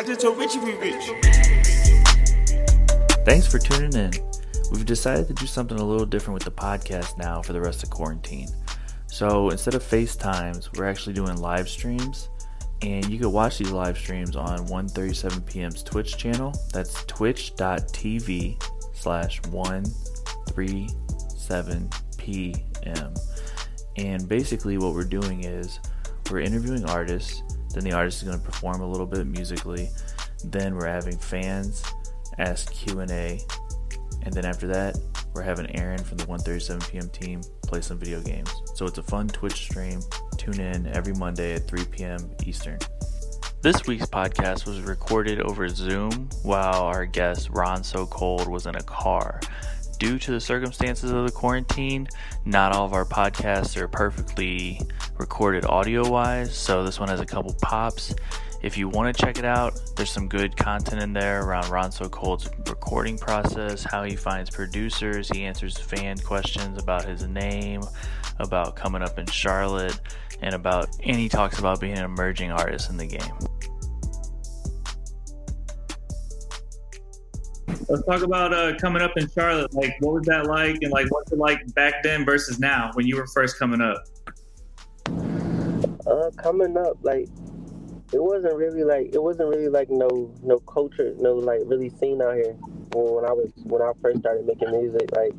I just told Richie we rich. Thanks for tuning in. We've decided to do something a little different with the podcast now for the rest of quarantine. So instead of FaceTimes, we're actually doing live streams. And you can watch these live streams on 1:37 p.m.'s Twitch channel. That's twitch.tv/137pm. And basically what we're doing is we're interviewing artists. Then the artist is going to perform a little bit musically. Then we're having fans ask Q&A. And then after that, we're having Aaron from the 1:37 p.m. team play some video games. So it's a fun Twitch stream. Tune in every Monday at 3 p.m. Eastern. This week's podcast was recorded over Zoom while our guest Ron So Cold was in a car. Due to the circumstances of the quarantine, not all of our podcasts are perfectly recorded audio-wise, so this one has a couple pops. If you want to check it out, there's some good content in there around Ron So Cold's recording process, how he finds producers, he answers fan questions about his name, about coming up in Charlotte, and he talks about being an emerging artist in the game. Let's talk about coming up in Charlotte. Like, what was that like? And like, what's it like back then versus now when you were first coming up? Coming up, like, it wasn't really like no culture, no like really scene out here. When I first started making music, like,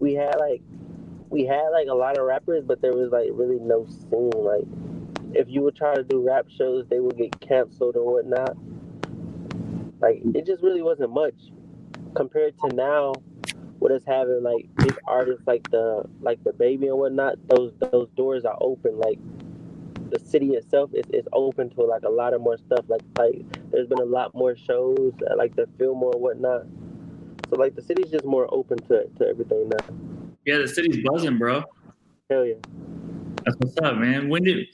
we had like a lot of rappers, but there was like really no scene. Like, if you would try to do rap shows, they would get canceled or whatnot. Like, it just really wasn't much compared to now. What is having like big artists like the Baby and whatnot? Those doors are open. Like, the city itself is open to like a lot of more stuff. Like there's been a lot more shows at, like the Fillmore and whatnot. So like the city's just more open to everything now. Yeah, the city's buzzing, bro. Hell yeah. That's what's up, man. When did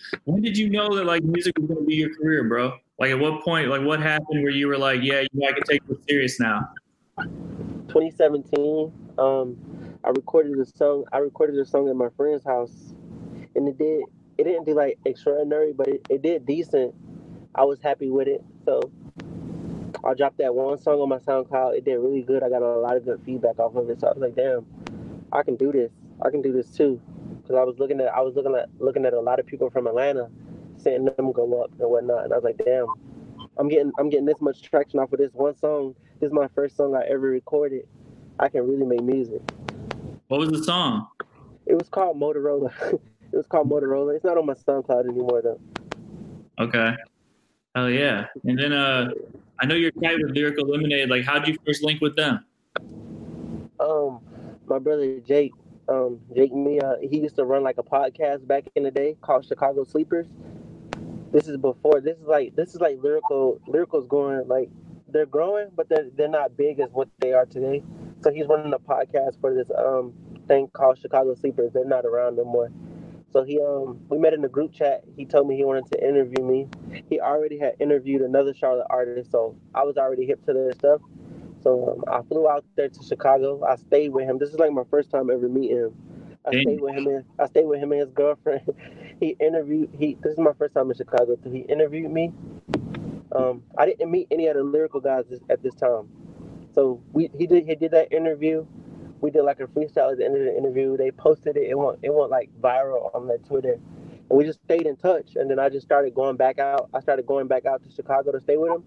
you know that like music was gonna be your career, bro? Like, at what point, like, what happened where you were like, yeah, you know, I can take this serious now? 2017, I recorded a song at my friend's house, and it didn't do like extraordinary, but it did decent. I was happy with it, so I dropped that one song on my SoundCloud. It did really good. I got a lot of good feedback off of it, so I was like, damn, I can do this too, because I was looking at a lot of people from Atlanta, seeing them go up and whatnot, and I was like, damn, I'm getting this much traction off of this one song. This is my first song I ever recorded. I can really make music. What was the song? It was called Motorola. It's not on my SoundCloud anymore though. Okay. Hell yeah. And then I know you're tight with Lyrical Lemonade. Like, how'd you first link with them? My brother Jake. Jake and me, he used to run like a podcast back in the day called Chicago Sleepers. This is like Lyrical's going, like, they're growing, but they're not big as what they are today. So he's running a podcast for this thing called Chicago Sleepers. They're not around no more. So he we met in a group chat. He told me he wanted to interview me. He already had interviewed another Charlotte artist, so I was already hip to their stuff. So I flew out there to Chicago. I stayed with him. This is like my first time ever meeting him. I stayed with him and his girlfriend. This is my first time in Chicago. So he interviewed me. I didn't meet any of the Lyrical guys at this time. So he did that interview. We did like a freestyle at the end of the interview. They posted it. It went like viral on their Twitter. And we just stayed in touch. And then I just started going back out. I started going back out to Chicago to stay with him.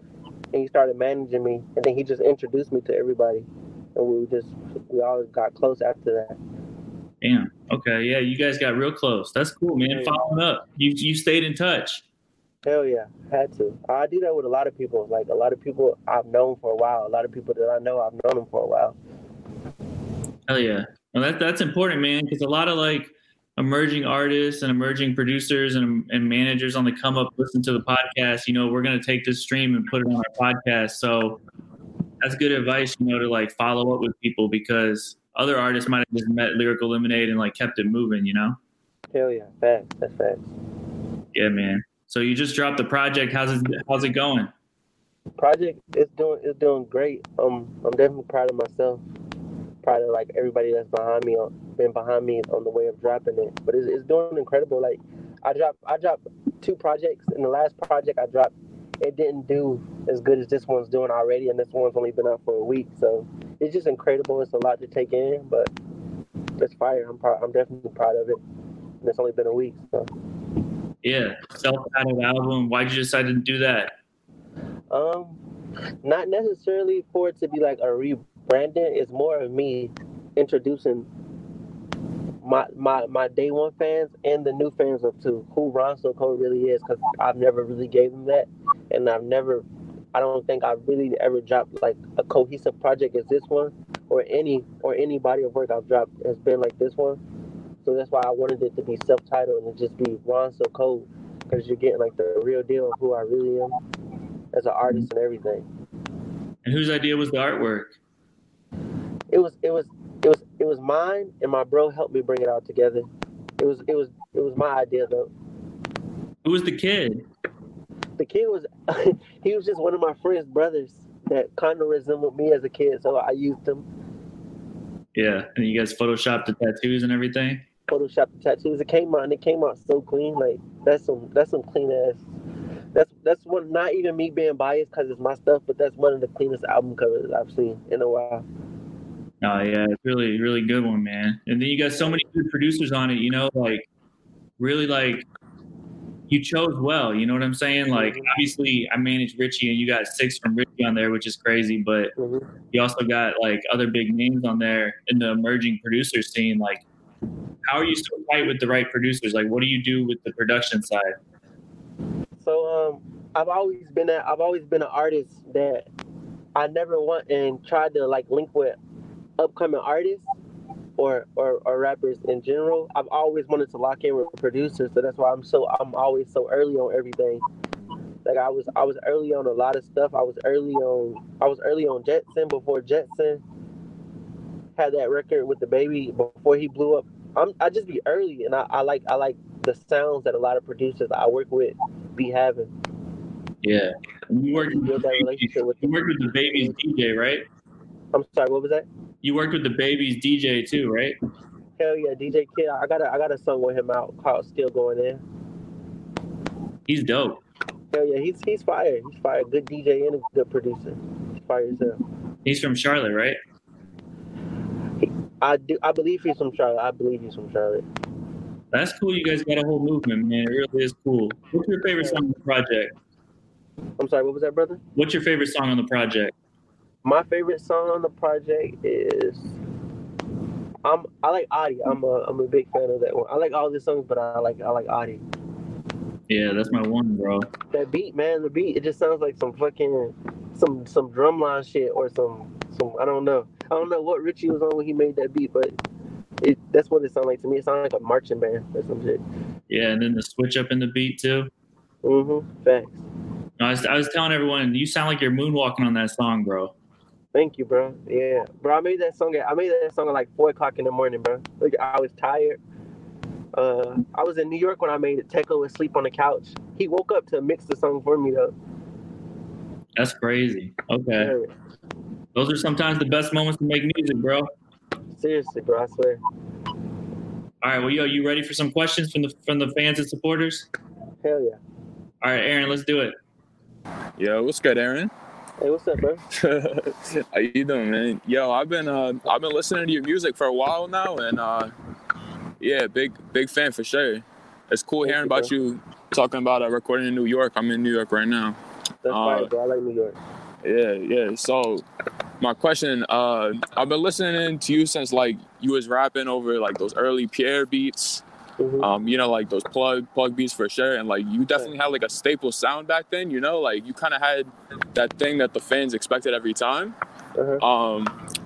And he started managing me. And then he just introduced me to everybody. And we always got close after that. Damn. Okay. Yeah, you guys got real close. That's cool, man. Yeah. Following up, you stayed in touch. Hell yeah, had to. I do that with a lot of people. Like, a lot of people I've known for a while. A lot of people that I know, I've known them for a while. Hell yeah. Well, that's important, man, because a lot of like emerging artists and emerging producers and managers on the come up listen to the podcast. You know, we're gonna take this stream and put it on our podcast. So that's good advice, you know, to like follow up with people, because other artists might have just met Lyrical Lemonade and like kept it moving, you know? Hell yeah, facts. That's facts. Yeah, man. So you just dropped the project. How's it going? Project is doing great. I'm definitely proud of myself. Proud of like everybody that's been behind me on the way of dropping it. But it's doing incredible. Like I dropped two projects, and the last project I dropped it didn't do as good as this one's doing already, and this one's only been up for a week. So it's just incredible. It's a lot to take in, but it's fire. I'm definitely proud of it. And it's only been a week. So. Yeah, self-titled album. Why'd you decide to do that? Not necessarily for it to be like a rebranding. It's more of me introducing my day one fans and the new fans of too, who Ron So Cold really is, because I've never really gave them that, and I don't think I've really ever dropped like a cohesive project as this one, or any body of work I've dropped has been like this one. So that's why I wanted it to be self-titled and just be Ron So Cold, because you're getting like the real deal of who I really am as an artist and everything. And whose idea was the artwork? It was mine, and my bro helped me bring it all together. It was my idea though. Who was the kid? The kid was he was just one of my friend's brothers that kind of resembled me as a kid, so I used him. Yeah, and you guys photoshopped the tattoos and everything? Photoshopped the tattoos. It came out so clean. Like that's some clean ass. That's one, not even me being biased because it's my stuff, but that's one of the cleanest album covers I've seen in a while. Oh, yeah, it's really, really good one, man. And then you got so many good producers on it, you know, like, really, like, you chose well, you know what I'm saying? Like, obviously, I managed Richie, and you got 6 from Richie on there, which is crazy, but you also got, like, other big names on there in the emerging producer scene. Like, how are you so tight with the right producers? Like, what do you do with the production side? So, I've always been an artist that I never went and tried to, like, link with upcoming artists or rappers in general. I've always wanted to lock in with producers, so that's why I'm always so early on everything. Like I was early on a lot of stuff. I was early on Jetson before Jetson had that record with the baby, before he blew up. I just be early, and I like the sounds that a lot of producers I work with be having. Yeah, you worked with the baby's DJ, right? I'm sorry, what was that? You worked with the baby's DJ too, right? Hell yeah, DJ Kid. I got a song with him out called "Still Going In." He's dope. Hell yeah, he's fire. He's fire. Good DJ and a good producer. He's fire yourself. He's from Charlotte, right? I believe he's from Charlotte. That's cool. You guys got a whole movement, man. It really is cool. What's your favorite song on the project? I'm sorry, what was that, brother? What's your favorite song on the project? My favorite song on the project is I like Audie. I'm a big fan of that one. I like all the songs, but I like Audie. Yeah, that's my one, bro. That beat, man, it just sounds like some fucking some drumline shit or some I don't know what Richie was on when he made that beat, but that's what it sounded like to me. It sounded like a marching band or some shit. Yeah, and then the switch up in the beat too. Facts. No, I was telling everyone, you sound like you're moonwalking on that song, bro. Thank you, bro. Yeah, bro. I made that song at like 4:00 in the morning, bro. Like I was tired. I was in New York when I made it. Tekko was asleep on the couch. He woke up to mix the song for me, though. That's crazy. Okay. Yeah. Those are sometimes the best moments to make music, bro. Seriously, bro. I swear. All right. Well, yo, you ready for some questions from the fans and supporters? Hell yeah. All right, Aaron. Let's do it. Yo, what's good, Aaron? Hey, what's up, bro? How you doing, man? Yo, I've been listening to your music for a while now, and yeah, big fan for sure. It's cool hearing about you talking about recording in New York. I'm in New York right now. That's right, bro. I like New York. Yeah. So my question, I've been listening to you since like you was rapping over like those early Pierre beats. Mm-hmm. You know, like those plug beats for sure, and like you definitely had like a staple sound back then. You know, like you kind of had that thing that the fans expected every time. Uh-huh.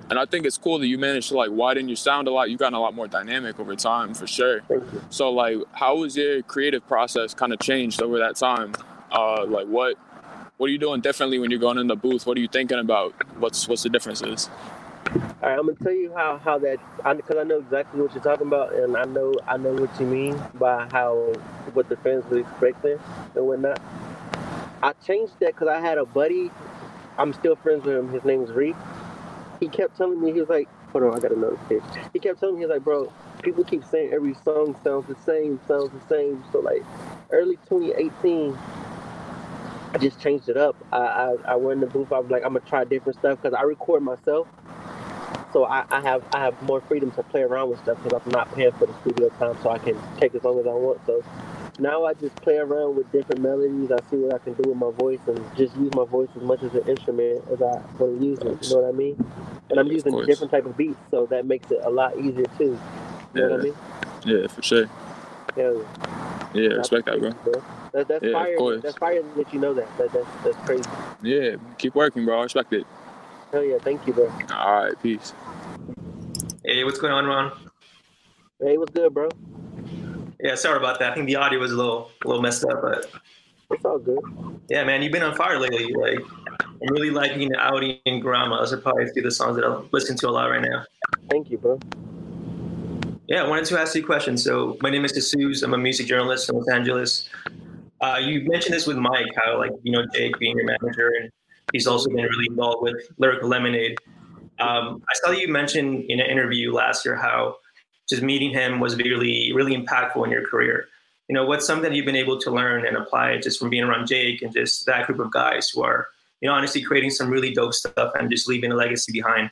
And I think it's cool that you managed to like widen your sound a lot. You've gotten a lot more dynamic over time for sure. Thank you. So like, how has your creative process kind of changed over that time? Like what are you doing differently when you're going in the booth? What are you thinking about? What's the differences? All right, I'm gonna tell you how that, because I know exactly what you're talking about, and I know what you mean by what the fans were expecting and whatnot. I changed that because I had a buddy. I'm still friends with him. His name is Reed. He kept telling me, he was like, "Hold on, I got another pitch." He kept telling me, he was like, "Bro, people keep saying every song sounds the same." So like, early 2018, just changed it up. I went in the booth. I was like, I'm gonna try different stuff because I record myself, so I have more freedom to play around with stuff because I'm not paying for the studio time, so I can take as long as I want. So now I just play around with different melodies. I see what I can do with my voice and just use my voice as much as an instrument as I want to use it. You know what I mean? And I'm using different type of beats, so that makes it a lot easier too. You know what I mean? Yeah, for sure. Yeah, respect that, bro. That's fire. That's fire that you know that. That's crazy. Yeah, keep working, bro. I respect it. Hell yeah, thank you, bro. All right, peace. Hey, what's going on, Ron? Hey, what's good, bro? Yeah, sorry about that. I think the audio was a little messed up, but it's all good. Yeah, man, you've been on fire lately. Like, I'm really liking Audie and Grandma. Those are probably a few of the songs that I listen to a lot right now. Thank you, bro. Yeah, I wanted to ask you a question. So my name is D'Souza. I'm a music journalist from Los Angeles. You mentioned this with Mike, how, like, you know, Jake being your manager, and he's also been really involved with Lyrical Lemonade. I saw you mention in an interview last year how just meeting him was really, really impactful in your career. You know, what's something you've been able to learn and apply just from being around Jake and just that group of guys who are, you know, honestly creating some really dope stuff and just leaving a legacy behind?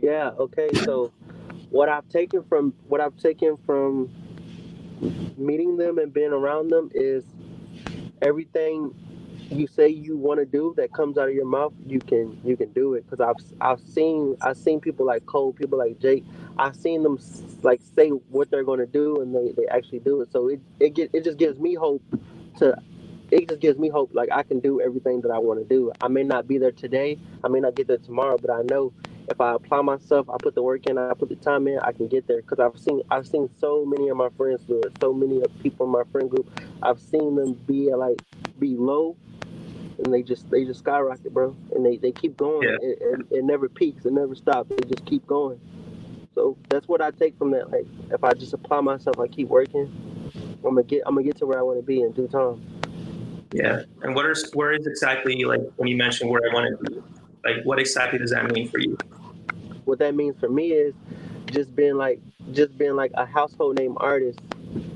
Yeah. Okay. So what I've taken from meeting them and being around them is everything you say you want to do that comes out of your mouth, you can do it. Because I've seen people like Cole, people like Jake. I've seen them like say what they're going to do, and they actually do it. So it just gives me hope. Like, I can do everything that I want to do. I may not be there today, I may not get there tomorrow, but I know if I apply myself, I put the work in, I put the time in, I can get there. Because I've seen so many of my friends do it, so many of people in my friend group. I've seen them be low, and they just skyrocket, bro. And they keep going. Yeah. It never peaks, it never stops. They just keep going. So that's what I take from that. Like, if I just apply myself, I keep working, I'm gonna get to where I want to be in due time. Yeah. And where is exactly, like, when you mentioned where I want to be, like, what exactly does that mean for you? What that means for me is just being like a household name artist.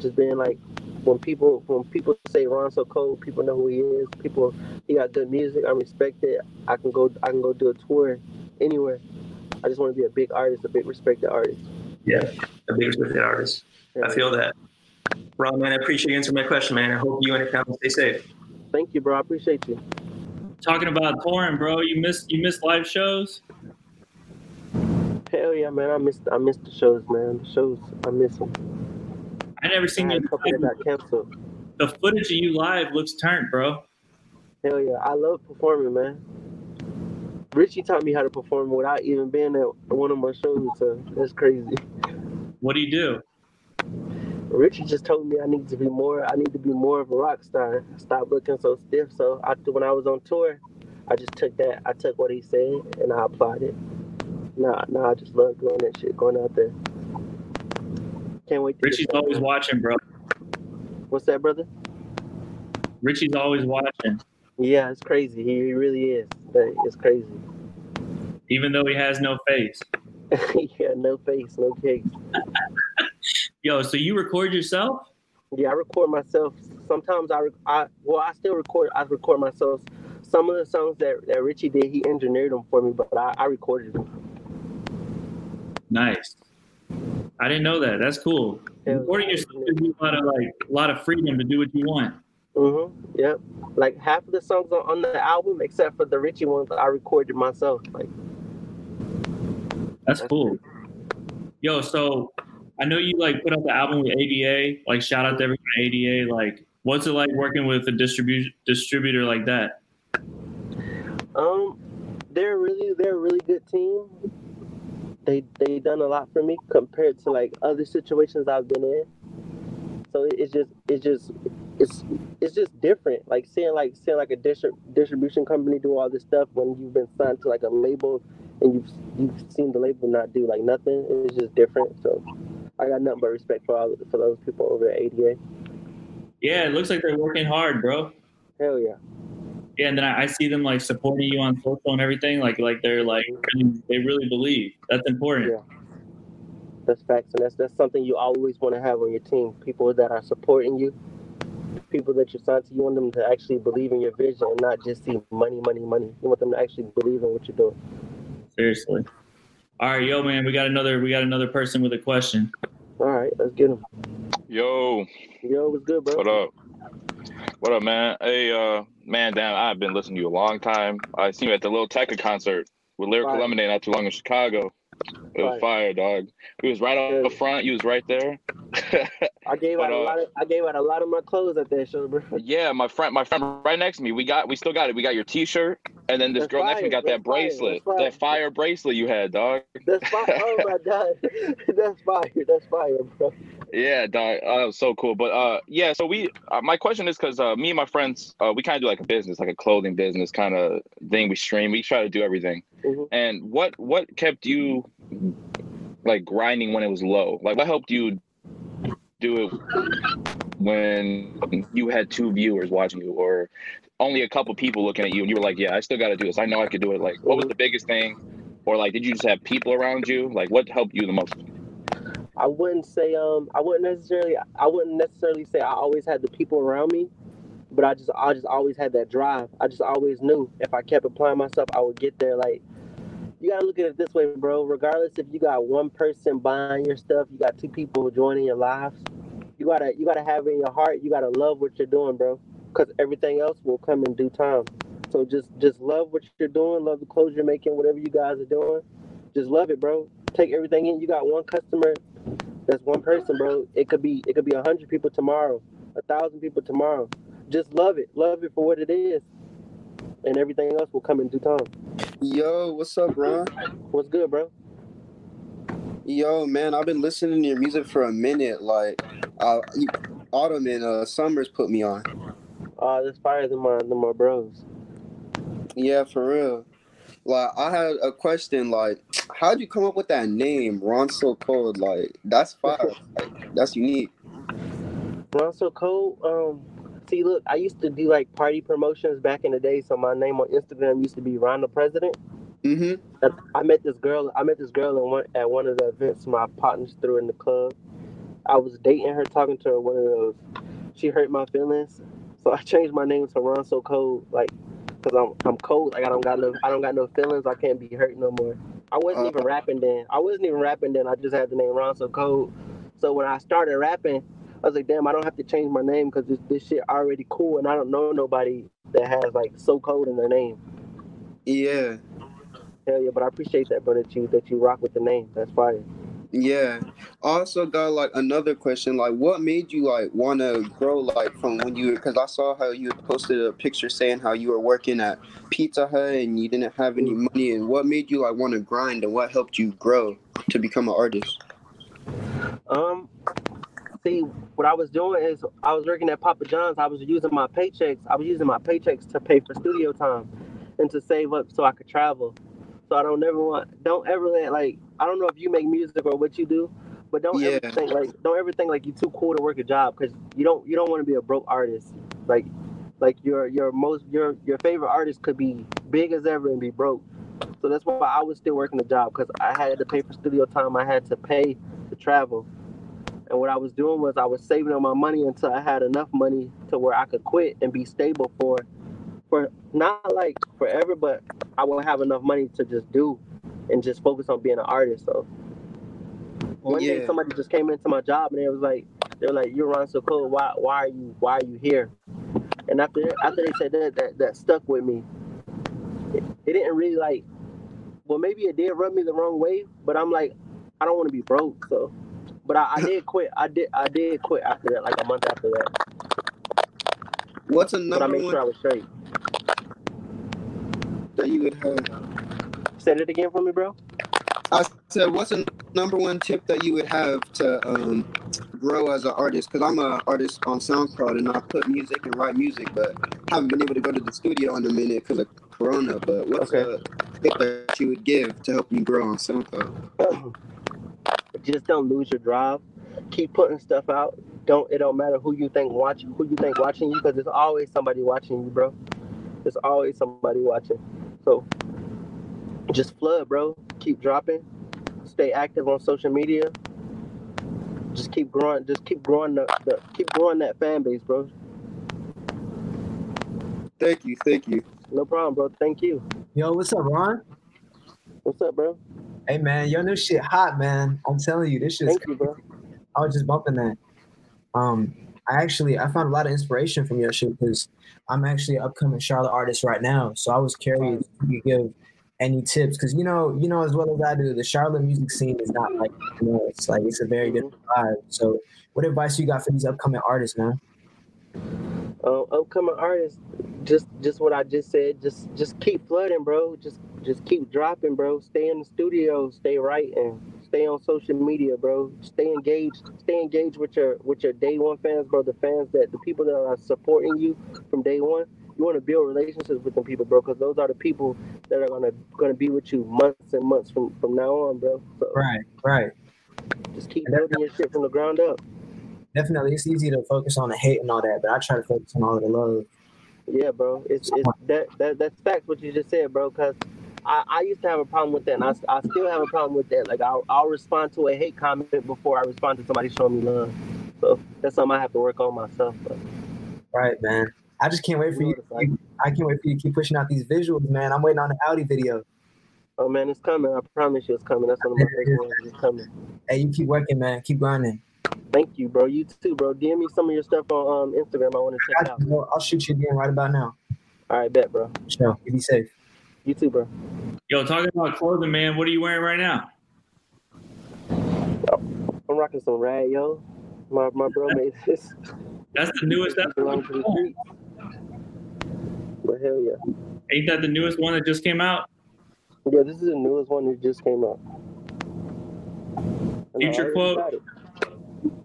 Just being like, when people say Ron So Cold, people know who he is. People, he got good music. I respect it. I can go do a tour anywhere. I just want to be a big artist, a big respected artist. Yeah, a big respected artist. Yeah. I feel that. Ron, man, I appreciate you answering my question, man. I hope you and your family stay safe. Thank you, bro. I appreciate you. Talking about touring, bro, you miss live shows? Hell yeah, man. I miss the shows, man. The shows, I miss them. I never seen you got canceled. The footage of you live looks turned, bro. Hell yeah, I love performing, man. Richie taught me how to perform without even being at one of my shows, so that's crazy. What do you do? Richie just told me I need to be more of a rock star. Stop looking so stiff. So when I was on tour, I took what he said and I applied it. Nah, I just love doing that shit, going out there. Can't wait to Richie's always watching, bro. What's that, brother? Richie's always watching. Yeah, it's crazy. He really is. It's crazy. Even though he has no face. Yeah, no face, no case. Yo, so you record yourself? Yeah, I record myself. Sometimes I still record. I record myself. Some of the songs that Richie did, he engineered them for me, but I recorded them. Nice. I didn't know that. That's cool. Yeah, recording yourself gives you a lot of freedom to do what you want. Mm-hmm. Yep. Like, half of the songs on the album, except for the Richie ones, I recorded myself. Like, that's cool. Crazy. Yo, so I know you, like, put out the album with ADA, like, shout out to everyone at ADA. Like, what's it like working with a distributor like that? They're a really good team. They done a lot for me compared to, like, other situations I've been in. So it's just different. Like, seeing like a distribution company do all this stuff when you've been signed to, like, a label and you've seen the label not do, like, nothing. It's just different. So I got nothing but respect for those people over at ADA. Yeah, it looks like they're working hard, bro. Hell yeah. Yeah, and then I see them, like, supporting you on social and everything. Like they're like, they really believe. That's important. Yeah. That's facts, and that's something you always want to have on your team. People that are supporting you, people that you're signed to, you want them to actually believe in your vision and not just see money, money, money. You want them to actually believe in what you're doing. Seriously. All right, yo, man, we got another person with a question. All right, let's get him. Yo, what's good, bro? What up, man? Hey, man, damn, I've been listening to you a long time. I seen you at the Lil Tecca concert with Lyrical Lemonade not too long in Chicago. It was fire, dog. He was right off the front. You was right there. I gave out a lot of my clothes at that show, bro. Yeah, my friend right next to me. We still got it. We got your T-shirt, and then this girl next to me got that bracelet, that fire bracelet you had, dog. That's fire. Oh my god, that's fire, bro. Yeah, dog. That was so cool. But yeah. So we, my question is, because me and my friends, we kind of do like a business, like a clothing business kind of thing. We stream. We try to do everything. Mm-hmm. And what kept you like grinding when it was low? Like, what helped you do it when you had 2 viewers watching you or only a couple people looking at you, and you were like, yeah, I still got to do this. I know I could do it. Like, what was the biggest thing? Or like, did you just have people around you? Like, what helped you the most? I wouldn't say, I wouldn't necessarily say I always had the people around me, but I just always had that drive. I just always knew if I kept applying myself, I would get there. Like, you gotta look at it this way, bro. Regardless if you got one person buying your stuff, you got 2 people joining your lives, you gotta have it in your heart. You gotta love what you're doing, bro, because everything else will come in due time. So just love what you're doing, love the clothes you're making, whatever you guys are doing. Just love it, bro. Take everything in. You got one customer, that's one person, bro. It could be 100 people tomorrow, 1,000 people tomorrow. Just love it. Love it for what it is. And everything else will come in due time. Yo, what's up, Ron? What's good, bro? Yo, man, I've been listening to your music for a minute. Like, Autumn and Summers put me on. That's fire than my bros. Yeah, for real. Like, I had a question. Like, how'd you come up with that name, Ron So Cold? Like, that's fire. Like, that's unique. Ron So Cold. See, look, I used to do like party promotions back in the day, so my name on Instagram used to be Ron the President. Mm-hmm. I met this girl at one of the events my partners threw in the club. I was dating her, talking to her. One of those, she hurt my feelings, so I changed my name to Ron So Cold, like, cause I'm cold. Like, I don't got no feelings. I can't be hurt no more. I wasn't even rapping then. I just had the name Ron So Cold. So when I started rapping, I was like, damn, I don't have to change my name because this shit already cool, and I don't know nobody that has, like, So Cold in their name. Yeah. Hell yeah, but I appreciate that, bro, that you rock with the name. That's fire. Yeah. Also got, like, another question. Like, what made you, like, want to grow, like, from when you... Because I saw how you posted a picture saying how you were working at Pizza Hut and you didn't have any money. And what made you, like, want to grind, and what helped you grow to become an artist? See, what I was doing is I was working at Papa John's. I was using my paychecks to pay for studio time and to save up so I could travel. So I don't ever let, like, I don't know if you make music or what you do, but don't ever think like you're too cool to work a job, because you don't want to be a broke artist. Like your favorite artist could be big as ever and be broke. So that's why I was still working a job, because I had to pay for studio time. I had to pay to travel. And what I was doing was I was saving up my money until I had enough money to where I could quit and be stable for not like forever, but I would have enough money to just do and just focus on being an artist. So one day somebody just came into my job and they were like, "You're Ron So Cold. Why are you here?" And after they said that stuck with me. It didn't really, like, well, maybe it did rub me the wrong way, but I'm like, I don't want to be broke, so. But I did quit after that, like a month after that. What's another one? But I made sure I was straight. That you would have. Say it again for me, bro. I said, what's the number one tip that you would have to grow as an artist? Because I'm an artist on SoundCloud, and I put music and write music, but I haven't been able to go to the studio in a minute because of Corona. But what's a tip that you would give to help you grow on SoundCloud? Just don't lose your drive. Keep putting stuff out. It don't matter who you think watching you, because there's always somebody watching you, bro. There's always somebody watching. So just flood, bro. Keep dropping. Stay active on social media. Just keep growing that fan base, bro. Thank you. No problem, bro. Thank you. Yo, what's up, Ron? What's up, bro? Hey, man, your new shit hot, man. I'm telling you, this shit's crazy. Thank you, bro. I was just bumping that. I found a lot of inspiration from your shit because I'm actually an upcoming Charlotte artist right now. So I was curious if you give any tips because you know as well as I do, the Charlotte music scene is not like it's like it's a very different vibe. So what advice you got for these upcoming artists, man? Upcoming artists, just what I just said. Just keep flooding, bro. Just keep dropping, bro. Stay in the studio, stay writing, stay on social media, bro. Stay engaged with your day one fans, bro. The people that are supporting you from day one. You want to build relationships with them people, bro, because those are the people that are gonna be with you months and months from now on, bro. So, right. Just keep building your shit from the ground up. Definitely, it's easy to focus on the hate and all that, but I try to focus on all of the love. Yeah, bro, it's that's facts what you just said, bro. Because I used to have a problem with that, and I still have a problem with that. Like I'll respond to a hate comment before I respond to somebody showing me love. So that's something I have to work on myself. But. Right, man. I just can't wait for you. I can't wait for you to keep pushing out these visuals, man. I'm waiting on the Audi video. Oh, man, it's coming. I promise you it's coming. That's one of my takeaways. It's coming. Hey, you keep working, man. Keep grinding. Thank you, bro. You too, bro. DM me some of your stuff on Instagram. I want to check out. Bro. I'll shoot you again right about now. All right, bet, bro. Sure. You be safe. You too, bro. Yo, talking about clothing, man, what are you wearing right now? I'm rocking some rag, yo. My bro made this. That's the newest. That's the but hell yeah. Ain't that the newest one that just came out? Yeah, this is the newest one that just came out. And Future quote.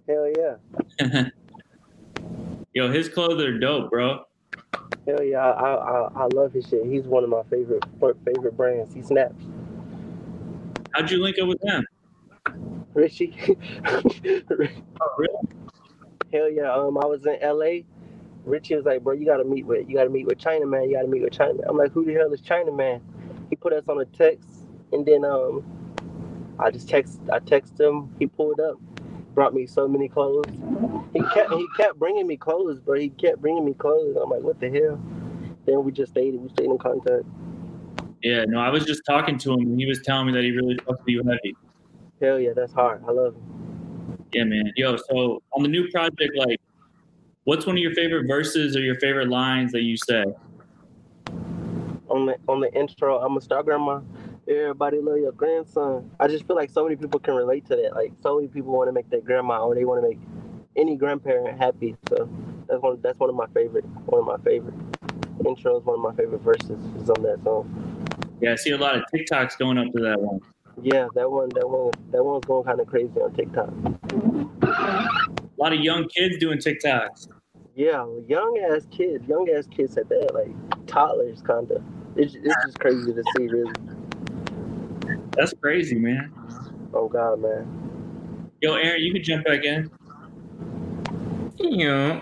Hell yeah. Yo, his clothes are dope, bro. Hell yeah, I love his shit. He's one of my favorite brands. He snaps. How'd you link up with him? Richie. Oh, really? Hell yeah. I was in LA. Richie was like, bro, you gotta meet with China Man. I'm like, who the hell is China Man? He put us on a text, and then I text him. He pulled up, brought me so many clothes. He kept bringing me clothes, bro. I'm like, what the hell? Then we stayed in contact. Yeah, no, I was just talking to him, and he was telling me that he really fucks with you heavy. Hell yeah, that's hard. I love him. Yeah, man. Yo, so on the new project, like, what's one of your favorite verses or your favorite lines that you say? On the intro, I'm a star grandma. Everybody love your grandson. I just feel like so many people can relate to that. Like so many people want to make their grandma or they want to make any grandparent happy. So that's one of my favorite intros. One of my favorite verses is on that song. Yeah, I see a lot of TikToks going up to that one. Yeah, that one's going kind of crazy on TikTok. A lot of young kids doing TikToks. Yeah, young ass kids at that, like toddlers, kind of. It's just crazy to see, really. That's crazy, man. Oh God, man. Yo, Aaron, you can jump back in. Yeah.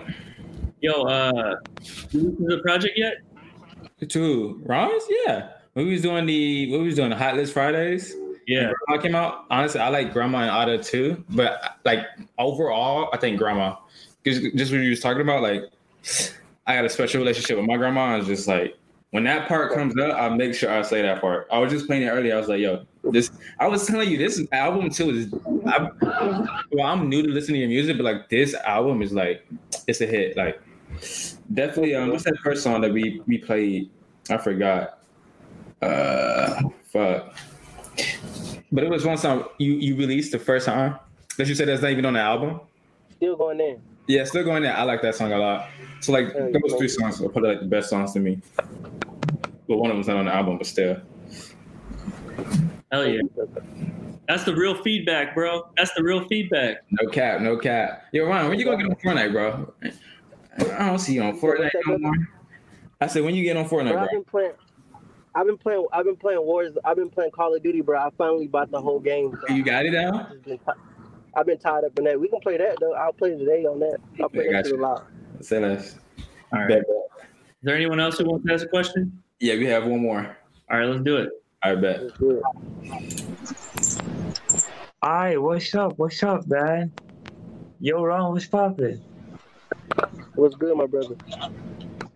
Yo, you listen to the project yet? To Ron's? Yeah. We was doing the Hot List Fridays. Yeah, I came out. Honestly, I like Grandma and Ada too, but like overall, I think Grandma. Because just what you was talking about, like I got a special relationship with my grandma. It's just like when that part comes up, I make sure I say that part. I was just playing it earlier. I was like, yo, this. I was telling you, this album too is. I'm new to listening to music, but like this album is like it's a hit. Like definitely. What's that first song that we played? I forgot. Fuck. But it was one song you released the first time that you said that's not even on the album. Still going in. Yeah, still going in. I like that song a lot. So like those three songs are probably like the best songs to me. But one of them's not on the album, but still. Hell yeah. That's the real feedback, bro. No cap. Yo, Ron, when you gonna get on Fortnite, bro? I don't see you on Fortnite no more. I said, when you get on Fortnite, bro? I've been playing Wars. I've been playing Call of Duty, bro. I finally bought the whole game. So you got it now? I've been tied up in that. We can play that though. I'll play today on that. I'll play that a lot. Say less. All right. Bet. Is there anyone else who wants to ask a question? Yeah, we have one more. All right, let's do it. All right, bet. All right, what's up, man? Yo, Ron, what's poppin'? What's good, my brother?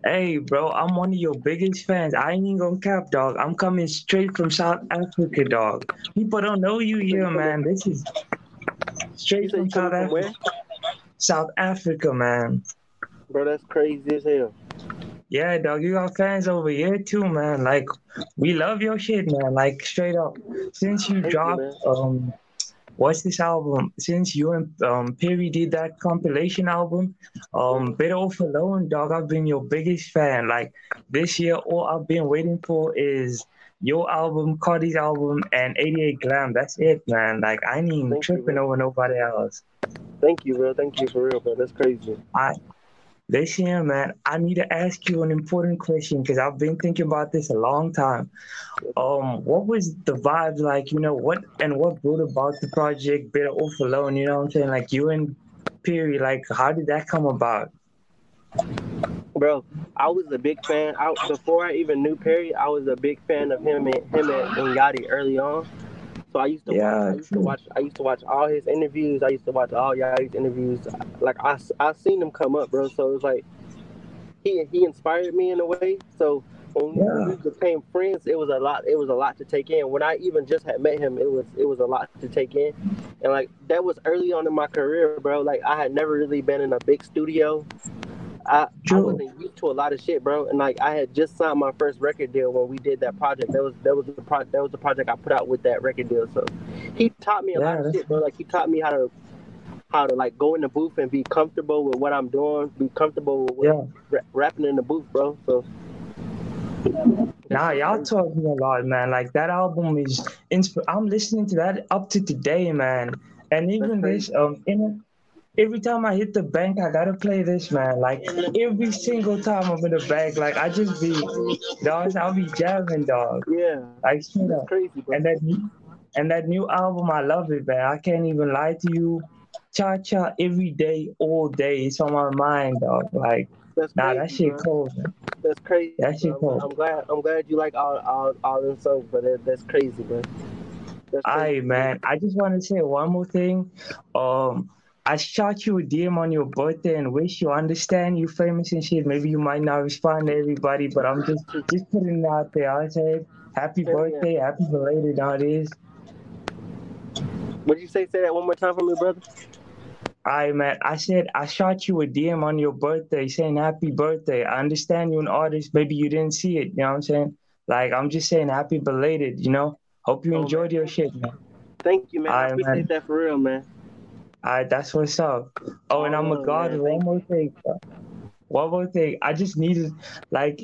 Hey, bro, I'm one of your biggest fans. I ain't even gonna cap, dog. I'm coming straight from South Africa, dog. People don't know you here, man. This is straight from South Africa. South Africa, man. Bro, that's crazy as hell. Yeah, dog, you got fans over here too, man. Like, we love your shit, man. Like, straight up. Since you dropped what's this album? Since you and Perry did that compilation album, Better Off Alone, dog, I've been your biggest fan. Like, this year, all I've been waiting for is your album, Cardi's album, and ADA Glam. That's it, man. Like, I ain't even tripping over nobody else. Thank you, bro. Thank you for real, bro. That's crazy. This year, man, I need to ask you an important question because I've been thinking about this a long time. What was the vibe like, you know, what brought about the project Better Off Alone, you know what I'm saying? Like, you and Perry, like, how did that come about? Bro, I was a big fan. Before I even knew Perry, I was a big fan of him and Yachty early on. So I used to watch all his interviews. I used to watch all Yachty's interviews. Like, I seen him come up, bro. So it was like, he inspired me in a way. So when we became friends, it was a lot to take in. When I even just had met him, it was a lot to take in. And like, that was early on in my career, bro. Like, I had never really been in a big studio. I wasn't used to a lot of shit, bro, and like, I had just signed my first record deal when we did that project. That was the project I put out with that record deal. So he taught me a lot of shit, bro. Like, he taught me how to like go in the booth and be comfortable with what I'm doing, be comfortable with rapping in the booth, bro. So. Nah, y'all taught me a lot, man. Like, that album is I'm listening to that up to today, man, and even this every time I hit the bank, I gotta play this, man. Like, every single time I'm in the bank, like, I just be, dog, I'll be jamming, dog. Yeah. Like, you know, crazy, bro. And that new album, I love it, man. I can't even lie to you. Cha-cha every day, all day. It's on my mind, dog. Like, that shit cold, man. That's crazy. That shit cold. I'm glad you like all them songs, but that's crazy, bro. Aight, man. I just want to say one more thing. I shot you a DM on your birthday and wish you understand you famous and shit. Maybe you might not respond to everybody, but I'm just putting it out there. I say happy birthday, happy belated, all this. What'd you say? Say that one more time for me, brother. Alright, man. I said I shot you a DM on your birthday saying happy birthday. I understand you're an artist. Maybe you didn't see it. You know what I'm saying? Like, I'm just saying happy belated, you know? Hope you enjoyed your shit, man. Thank you, man. I appreciate that for real, man. Alright, that's what's up. Oh, and I'm a god. One more thing. I just needed, like,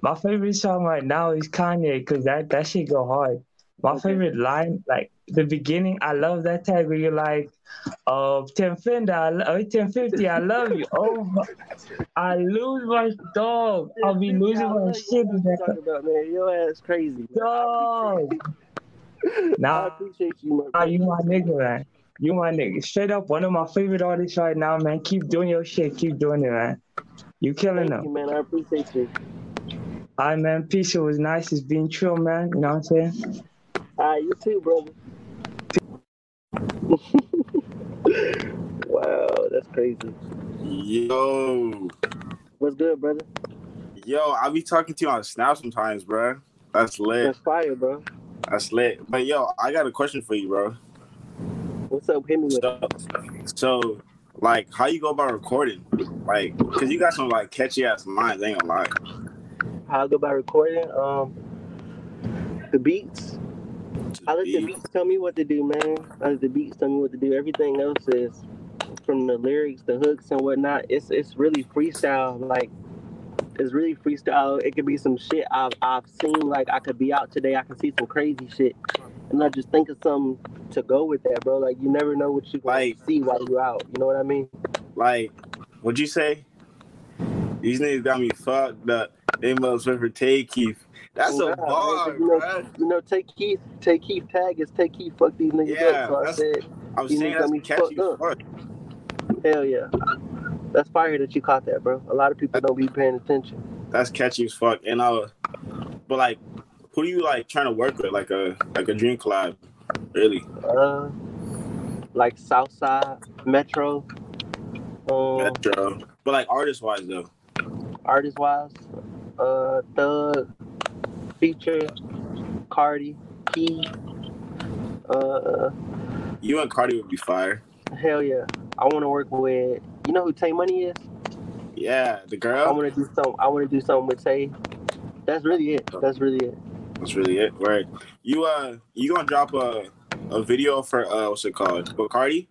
my favorite song right now is Kanye, because that shit go hard. My favorite line, like, the beginning, I love that tag where you're like, 1050, I love you. Oh, I lose my dog. I'll be losing my shit. What you talking about, man? Your ass crazy. Dog. Nah, I appreciate you, man. You my nigga, man. You my nigga. Straight up, one of my favorite artists right now, man. Keep doing your shit. Keep doing it, man. You killing them. Thank you, man. I appreciate you. All right, man. Peace. It was nice. It's been chill, man. You know what I'm saying? All right, you too, brother. Wow, that's crazy. Yo. What's good, brother? Yo, I be talking to you on Snap sometimes, bro. That's lit. That's fire, bro. That's lit. But, yo, I got a question for you, bro. What's up, hit me with it? So, like, how you go about recording? Like, because you got some, like, catchy-ass lines, ain't gonna lie. How I go about recording? The beats. I let the beats tell me what to do, man. I let the beats tell me what to do. Everything else is from the lyrics, the hooks, and whatnot. It's really freestyle. Like, it's really freestyle. It could be some shit I've seen. Like, I could be out today. I can see some crazy shit. And I just think of something to go with that, bro. Like, you never know what you like see while you're out. You know what I mean? Like, what'd you say? These niggas got me fucked up. They must went for Tay Keith. That's a bar, man. You know, Tay Keith tag is Tay Keith fuck these niggas up. So I was saying that's catchy as fuck. Hell yeah. That's fire that you caught that, bro. A lot of people don't be paying attention. That's catchy as fuck. And but like, who do you like trying to work with, like a dream collab, really? Like Southside, Metro. But like artist wise though. artist-wise, Thug, Feature, Cardi, Key. You and Cardi would be fire. Hell yeah. I want to work with, you know who Tay Money is? Yeah, the girl. I want to do something with Tay. That's really it. That's really it. Right. You gonna drop a video for what's it called? For Cardi?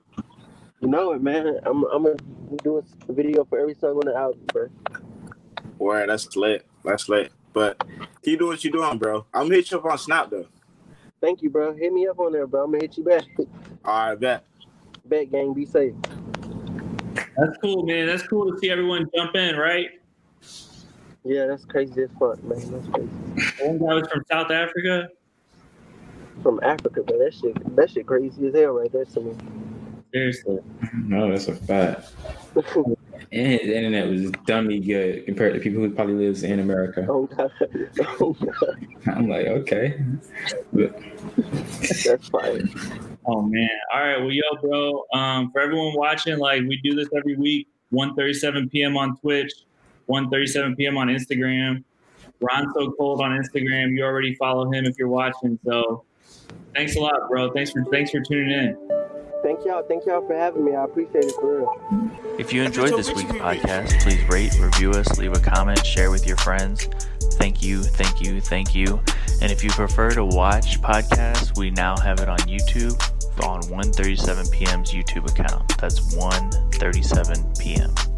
You know it, man. I'm gonna do a video for every song on the album, bro. Right, that's lit. But keep doing what you're doing, bro. I'm gonna hit you up on Snap though. Thank you, bro. Hit me up on there, bro. I'm gonna hit you back. All right, bet. Bet, gang. Be safe. That's cool, man. That's cool to see everyone jump in, right? Yeah, that's crazy as fuck, man. That's crazy. One guy was from South Africa. From Africa, bro. That shit crazy as hell right there to me. Seriously. No, that's a fact. And his internet was dummy good compared to people who probably lives in America. Oh, God. Oh, God. I'm like, okay. That's fine. Oh, man. All right. Well, yo, bro, for everyone watching, like, we do this every week, 1:37 p.m. on Twitch, 1:37 p.m. on Instagram. Ron So Cold on Instagram. You already follow him if you're watching. So thanks a lot, bro. Thanks for tuning in. Thank y'all for having me. I appreciate it for real. If you enjoyed this week's podcast, please rate, review us, leave a comment, share with your friends. Thank you. And if you prefer to watch podcasts, we now have it on YouTube on 1:37 PM's YouTube account. That's 1:37 PM.